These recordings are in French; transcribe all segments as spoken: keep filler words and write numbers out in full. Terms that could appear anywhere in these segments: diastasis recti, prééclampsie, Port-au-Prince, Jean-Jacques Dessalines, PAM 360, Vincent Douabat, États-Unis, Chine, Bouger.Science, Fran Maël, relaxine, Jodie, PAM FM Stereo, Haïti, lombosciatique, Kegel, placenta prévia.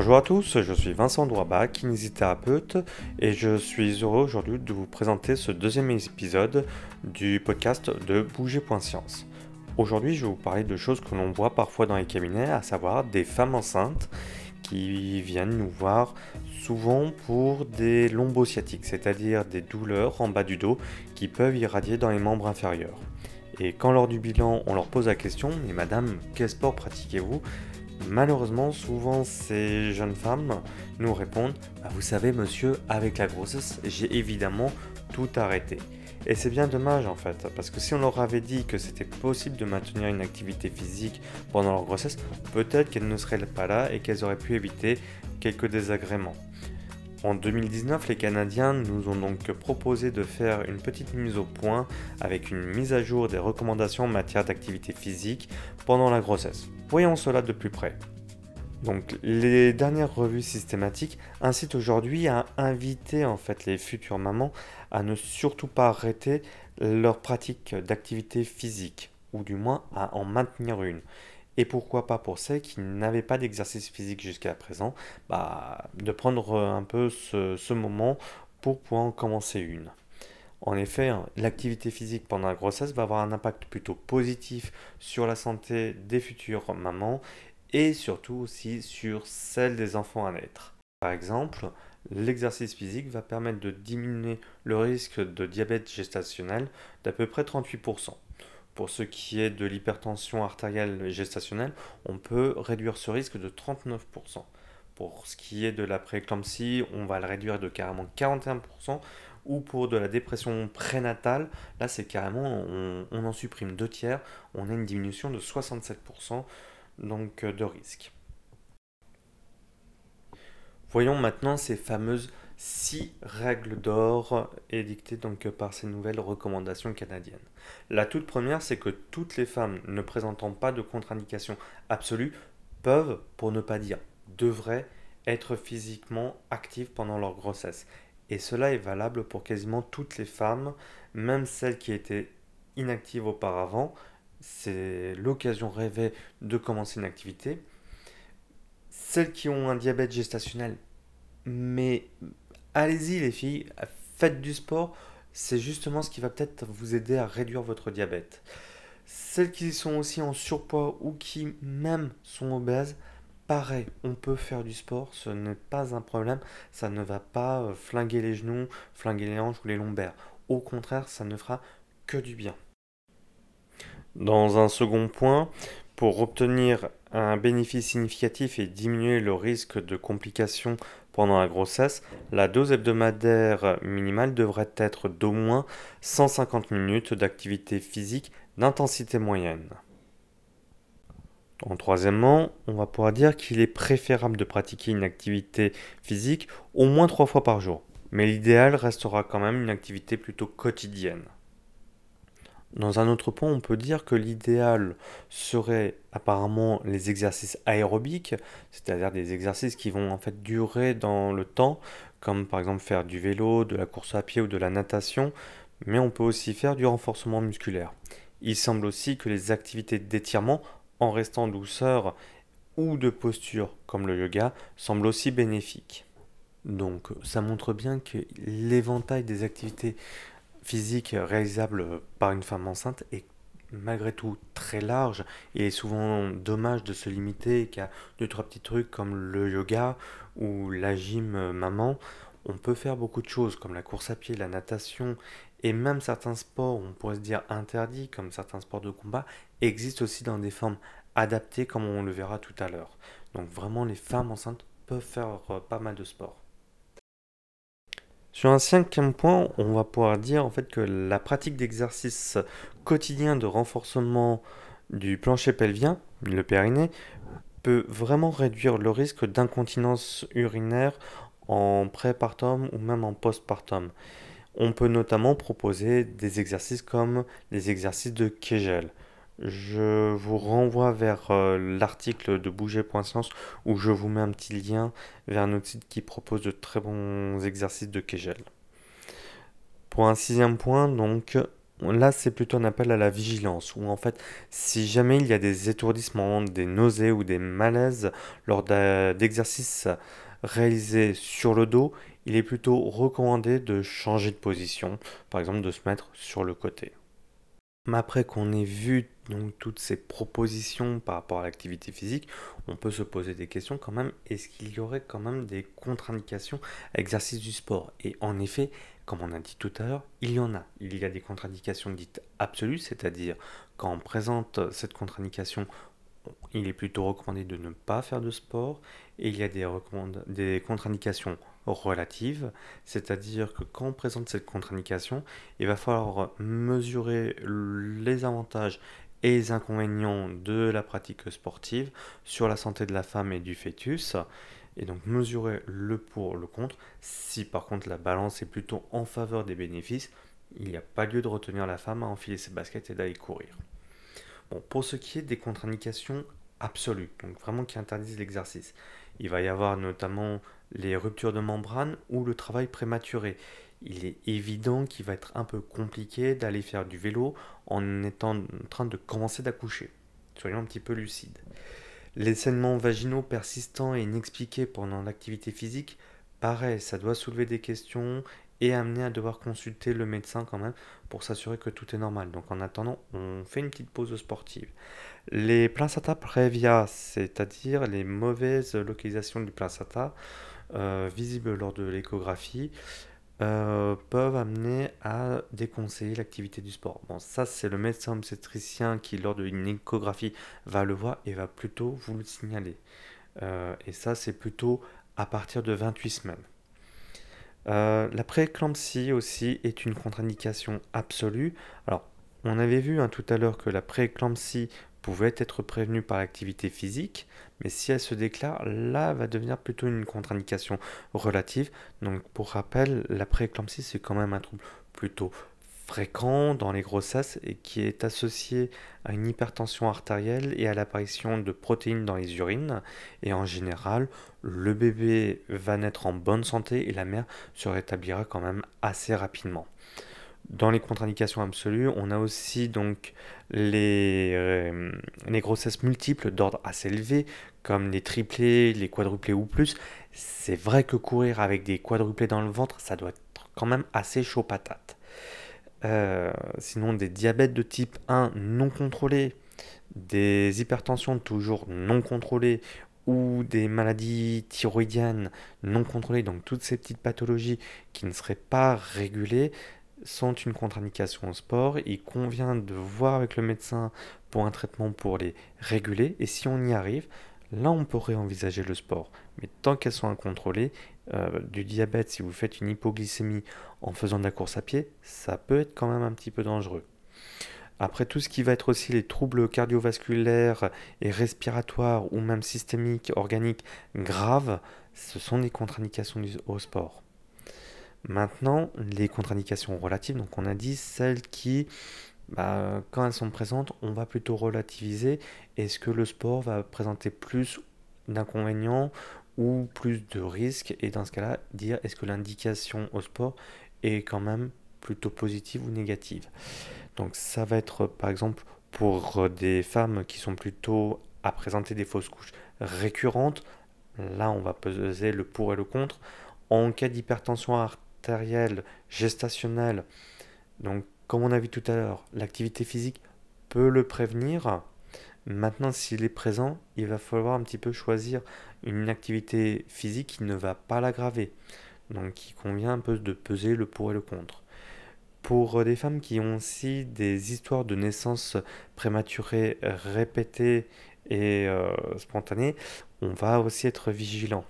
Bonjour à tous, je suis Vincent Douabat, kinésithérapeute, et je suis heureux aujourd'hui de vous présenter ce deuxième épisode du podcast de Bouger.Science. Aujourd'hui, je vais vous parler de choses que l'on voit parfois dans les cabinets, à savoir des femmes enceintes qui viennent nous voir souvent pour des lombosciatiques, c'est-à-dire des douleurs en bas du dos qui peuvent irradier dans les membres inférieurs. Et quand lors du bilan, on leur pose la question « Mais madame, quel sport pratiquez-vous ?» Malheureusement, souvent ces jeunes femmes nous répondent bah, « Vous savez monsieur, avec la grossesse, j'ai évidemment tout arrêté. » Et c'est bien dommage en fait, parce que si on leur avait dit que c'était possible de maintenir une activité physique pendant leur grossesse, peut-être qu'elles ne seraient pas là et qu'elles auraient pu éviter quelques désagréments. En deux mille dix-neuf, les Canadiens nous ont donc proposé de faire une petite mise au point avec une mise à jour des recommandations en matière d'activité physique pendant la grossesse. Voyons cela de plus près. Donc, les dernières revues systématiques incitent aujourd'hui à inviter en fait les futures mamans à ne surtout pas arrêter leur pratique d'activité physique, ou du moins à en maintenir une. Et pourquoi pas pour celles qui n'avaient pas d'exercice physique jusqu'à présent, bah, de prendre un peu ce, ce moment pour pouvoir en commencer une. En effet, l'activité physique pendant la grossesse va avoir un impact plutôt positif sur la santé des futures mamans et surtout aussi sur celle des enfants à naître. Par exemple, l'exercice physique va permettre de diminuer le risque de diabète gestationnel d'à peu près trente-huit pour cent. Pour ce qui est de l'hypertension artérielle gestationnelle, on peut réduire ce risque de trente-neuf pour cent. Pour ce qui est de la prééclampsie, on va le réduire de carrément quarante et un pour cent. Ou pour de la dépression prénatale, là c'est carrément, on, on en supprime deux tiers, on a une diminution de soixante-sept pour cent donc, de risque. Voyons maintenant ces fameuses six règles d'or édictées donc par ces nouvelles recommandations canadiennes. La toute première, c'est que toutes les femmes ne présentant pas de contre-indication absolue peuvent, pour ne pas dire devraient, être physiquement actives pendant leur grossesse. Et cela est valable pour quasiment toutes les femmes, même celles qui étaient inactives auparavant. C'est l'occasion rêvée de commencer une activité. Celles qui ont un diabète gestationnel, mais allez-y les filles, faites du sport, c'est justement ce qui va peut-être vous aider à réduire votre diabète. Celles qui sont aussi en surpoids ou qui même sont obèses, pareil, on peut faire du sport, ce n'est pas un problème, ça ne va pas flinguer les genoux, flinguer les hanches ou les lombaires. Au contraire, ça ne fera que du bien. Dans un second point, pour obtenir un bénéfice significatif et diminuer le risque de complications pendant la grossesse, la dose hebdomadaire minimale devrait être d'au moins cent cinquante minutes d'activité physique d'intensité moyenne. En troisièmement, on va pouvoir dire qu'il est préférable de pratiquer une activité physique au moins trois fois par jour, mais l'idéal restera quand même une activité plutôt quotidienne. Dans un autre point, on peut dire que l'idéal serait apparemment les exercices aérobiques, c'est-à-dire des exercices qui vont en fait durer dans le temps, comme par exemple faire du vélo, de la course à pied ou de la natation, mais on peut aussi faire du renforcement musculaire. Il semble aussi que les activités d'étirement, en restant en douceur ou de posture comme le yoga, semblent aussi bénéfiques. Donc ça montre bien que l'éventail des activités physique réalisable par une femme enceinte est malgré tout très large et est souvent dommage de se limiter qu'à deux trois petits trucs comme le yoga ou la gym maman. On peut faire beaucoup de choses comme la course à pied, la natation et même certains sports, on pourrait se dire interdits comme certains sports de combat, existent aussi dans des formes adaptées comme on le verra tout à l'heure. Donc vraiment les femmes enceintes peuvent faire pas mal de sports. Sur un cinquième point, on va pouvoir dire en fait que la pratique d'exercices quotidiens de renforcement du plancher pelvien, le périnée, peut vraiment réduire le risque d'incontinence urinaire en prépartum ou même en postpartum. On peut notamment proposer des exercices comme les exercices de Kegel. Je vous renvoie vers l'article de Bouger.Science où je vous mets un petit lien vers notre site qui propose de très bons exercices de Kegel. Pour un sixième point, donc, là c'est plutôt un appel à la vigilance, où en fait si jamais il y a des étourdissements, des nausées ou des malaises lors d'exercices réalisés sur le dos, il est plutôt recommandé de changer de position, par exemple de se mettre sur le côté. Après qu'on ait vu donc toutes ces propositions par rapport à l'activité physique, on peut se poser des questions quand même. Est-ce qu'il y aurait quand même des contre-indications à l'exercice du sport? Et en effet, comme on a dit tout à l'heure, il y en a. Il y a des contre-indications dites absolues, c'est-à-dire quand on présente cette contre-indication, il est plutôt recommandé de ne pas faire de sport. Et il y a des, recommand... des contre-indications relative, c'est-à-dire que quand on présente cette contre-indication, il va falloir mesurer les avantages et les inconvénients de la pratique sportive sur la santé de la femme et du fœtus, et donc mesurer le pour, le contre. Si par contre la balance est plutôt en faveur des bénéfices, il n'y a pas lieu de retenir la femme à enfiler ses baskets et d'aller courir. Bon, pour ce qui est des contre-indications absolues, donc vraiment qui interdisent l'exercice, il va y avoir notamment les ruptures de membrane ou le travail prématuré. Il est évident qu'il va être un peu compliqué d'aller faire du vélo en étant en train de commencer d'accoucher. Soyons un petit peu lucides. Les saignements vaginaux persistants et inexpliqués pendant l'activité physique, pareil, ça doit soulever des questions et amener à devoir consulter le médecin quand même pour s'assurer que tout est normal. Donc en attendant, on fait une petite pause sportive. Les placenta prévia, c'est-à-dire les mauvaises localisations du placenta euh, visibles lors de l'échographie, euh, peuvent amener à déconseiller l'activité du sport. Bon, ça c'est le médecin obstétricien qui lors d'une échographie va le voir et va plutôt vous le signaler. Euh, et ça c'est plutôt à partir de vingt-huit semaines. Euh, la prééclampsie aussi est une contre-indication absolue. Alors, on avait vu hein, tout à l'heure que la prééclampsie pouvait être prévenue par l'activité physique, mais si elle se déclare, là, elle va devenir plutôt une contre-indication relative. Donc, pour rappel, la prééclampsie, c'est quand même un trouble plutôt fréquent dans les grossesses et qui est associé à une hypertension artérielle et à l'apparition de protéines dans les urines. Et en général, le bébé va naître en bonne santé et la mère se rétablira quand même assez rapidement. Dans les contre-indications absolues, on a aussi donc les, euh, les grossesses multiples d'ordre assez élevé, comme les triplés, les quadruplés ou plus. C'est vrai que courir avec des quadruplés dans le ventre, ça doit être quand même assez chaud patate. Euh, sinon des diabètes de type un non contrôlés, des hypertensions toujours non contrôlées ou des maladies thyroïdiennes non contrôlées, donc toutes ces petites pathologies qui ne seraient pas régulées sont une contre-indication au sport. Il convient de voir avec le médecin pour un traitement pour les réguler et si on y arrive, là on pourrait envisager le sport, mais tant qu'elles sont incontrôlées, Euh, du diabète, si vous faites une hypoglycémie en faisant de la course à pied, ça peut être quand même un petit peu dangereux. Après, tout ce qui va être aussi les troubles cardiovasculaires et respiratoires ou même systémiques, organiques, graves, ce sont des contre-indications au sport. Maintenant, les contre-indications relatives, donc on a dit celles qui, bah, quand elles sont présentes, on va plutôt relativiser. Est-ce que le sport va présenter plus d'inconvénients ou plus de risques, et dans ce cas-là, dire est-ce que l'indication au sport est quand même plutôt positive ou négative. Donc ça va être par exemple pour des femmes qui sont plutôt à présenter des fausses couches récurrentes, là on va peser le pour et le contre. En cas d'hypertension artérielle gestationnelle, donc comme on a vu tout à l'heure, l'activité physique peut le prévenir. Maintenant, s'il est présent, il va falloir un petit peu choisir une activité physique qui ne va pas l'aggraver. Donc, il convient un peu de peser le pour et le contre. Pour des femmes qui ont aussi des histoires de naissance prématurée répétées et euh, spontanées, on va aussi être vigilant.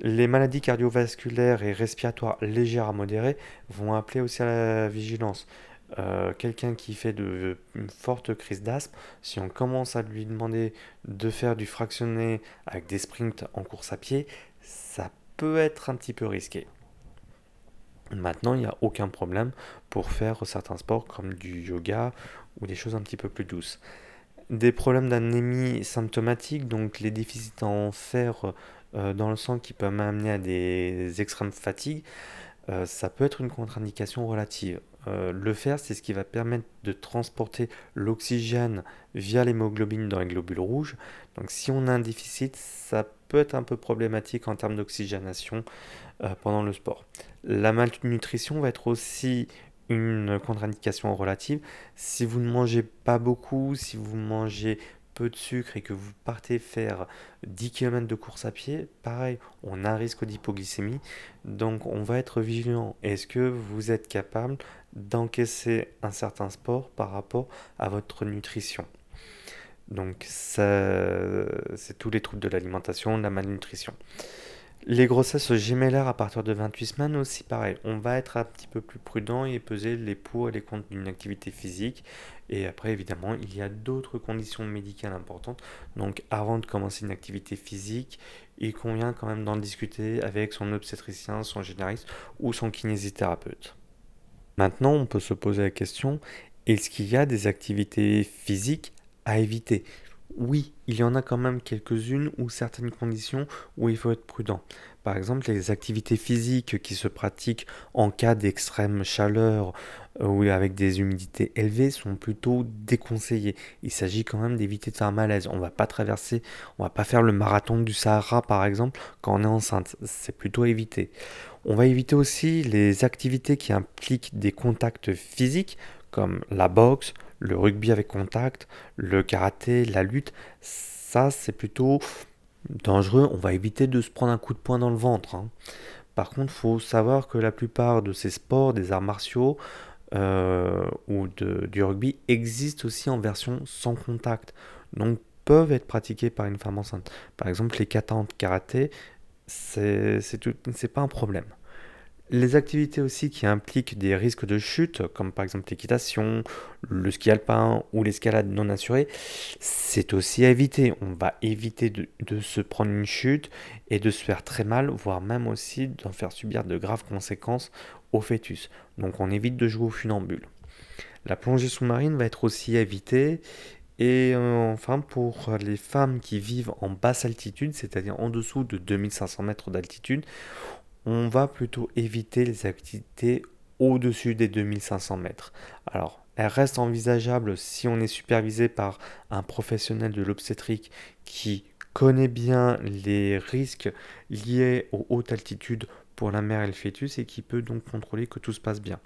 Les maladies cardiovasculaires et respiratoires légères à modérées vont appeler aussi à la vigilance. Euh, quelqu'un qui fait de, de fortes crises d'asthme, si on commence à lui demander de faire du fractionné avec des sprints en course à pied, ça peut être un petit peu risqué. Maintenant, il n'y a aucun problème pour faire certains sports comme du yoga ou des choses un petit peu plus douces. Des problèmes d'anémie symptomatique, donc les déficits en fer euh, dans le sang qui peuvent amener à des extrêmes fatigues. euh, ça peut être une contre-indication relative. Euh, le fer, c'est ce qui va permettre de transporter l'oxygène via l'hémoglobine dans les globules rouges. Donc si on a un déficit, ça peut être un peu problématique en termes d'oxygénation euh, pendant le sport. La malnutrition va être aussi une contre-indication relative. Si vous ne mangez pas beaucoup, si vous mangez peu de sucre et que vous partez faire dix kilomètres de course à pied, pareil, on a un risque d'hypoglycémie. Donc on va être vigilant. Est-ce que vous êtes capable d'encaisser un certain sport par rapport à votre nutrition ? Donc ça, c'est tous les troubles de l'alimentation, de la malnutrition. Les grossesses gémellaires à partir de vingt-huit semaines aussi pareil, on va être un petit peu plus prudent et peser les pour et les contre d'une activité physique. Et après évidemment il y a d'autres conditions médicales importantes, donc avant de commencer une activité physique, il convient quand même d'en discuter avec son obstétricien, son généraliste ou son kinésithérapeute. Maintenant on peut se poser la question, est-ce qu'il y a des activités physiques à éviter ? Oui, il y en a quand même quelques-unes ou certaines conditions où il faut être prudent. Par exemple, les activités physiques qui se pratiquent en cas d'extrême chaleur ou avec des humidités élevées sont plutôt déconseillées. Il s'agit quand même d'éviter de faire un malaise. On ne va pas traverser, on ne va pas faire le marathon du Sahara par exemple quand on est enceinte. C'est plutôt à éviter. On va éviter aussi les activités qui impliquent des contacts physiques comme la boxe, le rugby avec contact, le karaté, la lutte, ça c'est plutôt dangereux. On va éviter de se prendre un coup de poing dans le ventre. Hein. Par contre, il faut savoir que la plupart de ces sports, des arts martiaux euh, ou de, du rugby, existent aussi en version sans contact. Donc, peuvent être pratiqués par une femme enceinte. Par exemple, les katas en karaté, c'est, c'est, tout, c'est pas un problème. Les activités aussi qui impliquent des risques de chute, comme par exemple l'équitation, le ski alpin ou l'escalade non assurée, c'est aussi à éviter. On va éviter de, de se prendre une chute et de se faire très mal, voire même aussi d'en faire subir de graves conséquences au fœtus. Donc on évite de jouer au funambule. La plongée sous-marine va être aussi à éviter. Et euh, enfin, pour les femmes qui vivent en basse altitude, c'est-à-dire en dessous de deux mille cinq cents mètres d'altitude, on va plutôt éviter les activités au-dessus des deux mille cinq cents mètres. Alors, elles restent envisageables si on est supervisé par un professionnel de l'obstétrique qui connaît bien les risques liés aux hautes altitudes pour la mère et le fœtus et qui peut donc contrôler que tout se passe bien.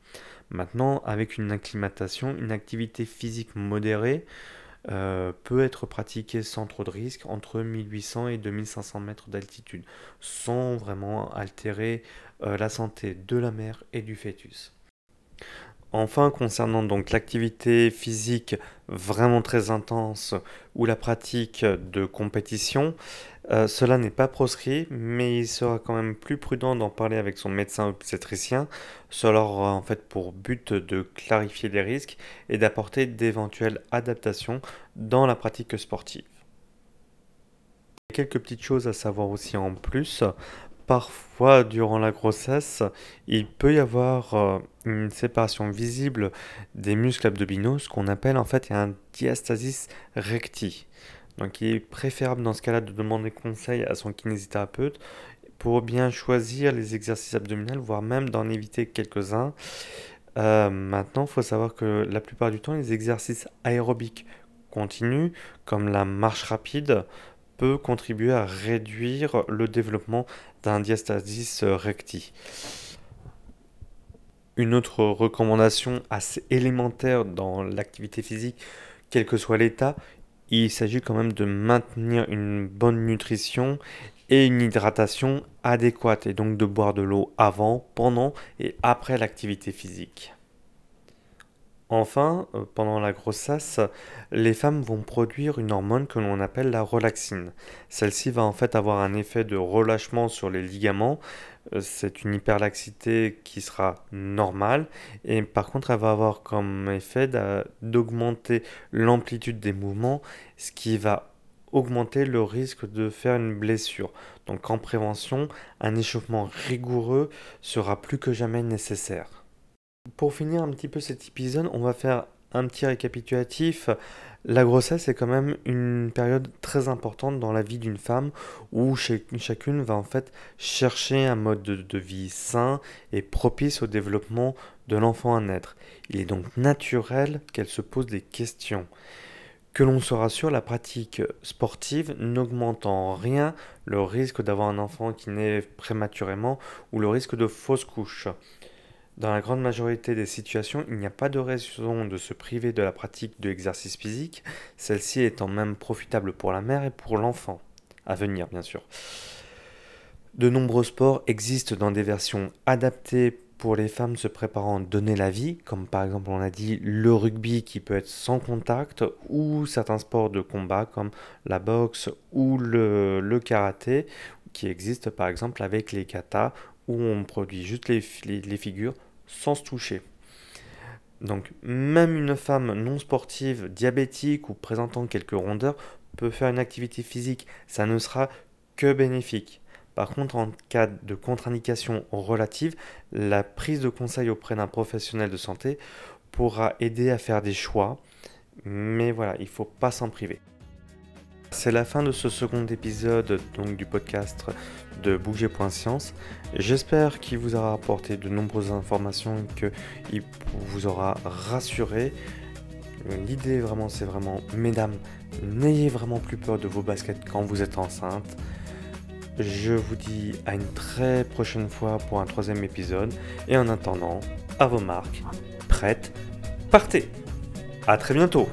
Maintenant, avec une acclimatation, une activité physique modérée Euh, peut être pratiqué sans trop de risque entre mille huit cents et deux mille cinq cents mètres d'altitude, sans vraiment altérer euh, la santé de la mère et du fœtus. Enfin, concernant donc l'activité physique vraiment très intense ou la pratique de compétition, euh, cela n'est pas proscrit, mais il sera quand même plus prudent d'en parler avec son médecin obstétricien. Cela aura en fait pour but de clarifier les risques et d'apporter d'éventuelles adaptations dans la pratique sportive. Quelques petites choses à savoir aussi en plus. Parfois, durant la grossesse, il peut y avoir une séparation visible des muscles abdominaux, ce qu'on appelle en fait un diastasis recti. Donc, il est préférable dans ce cas-là de demander conseil à son kinésithérapeute pour bien choisir les exercices abdominaux, voire même d'en éviter quelques-uns. Euh, maintenant, il faut savoir que la plupart du temps, les exercices aérobiques continus, comme la marche rapide, peut contribuer à réduire le développement d'un diastasis recti. Une autre recommandation assez élémentaire dans l'activité physique, quel que soit l'état, il s'agit quand même de maintenir une bonne nutrition et une hydratation adéquate, et donc de boire de l'eau avant, pendant et après l'activité physique. Enfin, pendant la grossesse, les femmes vont produire une hormone que l'on appelle la relaxine. Celle-ci va en fait avoir un effet de relâchement sur les ligaments. C'est une hyperlaxité qui sera normale. Et par contre, elle va avoir comme effet d'augmenter l'amplitude des mouvements, ce qui va augmenter le risque de faire une blessure. Donc en prévention, un échauffement rigoureux sera plus que jamais nécessaire. Pour finir un petit peu cet épisode, on va faire un petit récapitulatif. La grossesse est quand même une période très importante dans la vie d'une femme où chacune va en fait chercher un mode de, de vie sain et propice au développement de l'enfant à naître. Il est donc naturel qu'elle se pose des questions. Que l'on se rassure, la pratique sportive n'augmente en rien le risque d'avoir un enfant qui naît prématurément ou le risque de fausse couche. Dans la grande majorité des situations, il n'y a pas de raison de se priver de la pratique de l'exercice physique, celle-ci étant même profitable pour la mère et pour l'enfant, à venir bien sûr. De nombreux sports existent dans des versions adaptées pour les femmes se préparant à donner la vie, comme par exemple on l'a dit le rugby qui peut être sans contact, ou certains sports de combat comme la boxe ou le, le karaté, qui existent par exemple avec les katas, où on produit juste les, les, les figures sans se toucher. Donc même une femme non sportive, diabétique ou présentant quelques rondeurs peut faire une activité physique, ça ne sera que bénéfique. Par contre, en cas de contre-indication relative, la prise de conseil auprès d'un professionnel de santé pourra aider à faire des choix, mais voilà, il ne faut pas s'en priver. C'est la fin de ce second épisode donc, du podcast de Bouger.Science. J'espère qu'il vous aura apporté de nombreuses informations et qu'il vous aura rassuré. L'idée vraiment, c'est vraiment, mesdames, n'ayez vraiment plus peur de vos baskets quand vous êtes enceinte. Je vous dis à une très prochaine fois pour un troisième épisode. Et en attendant, à vos marques, prêtes, partez! À très bientôt!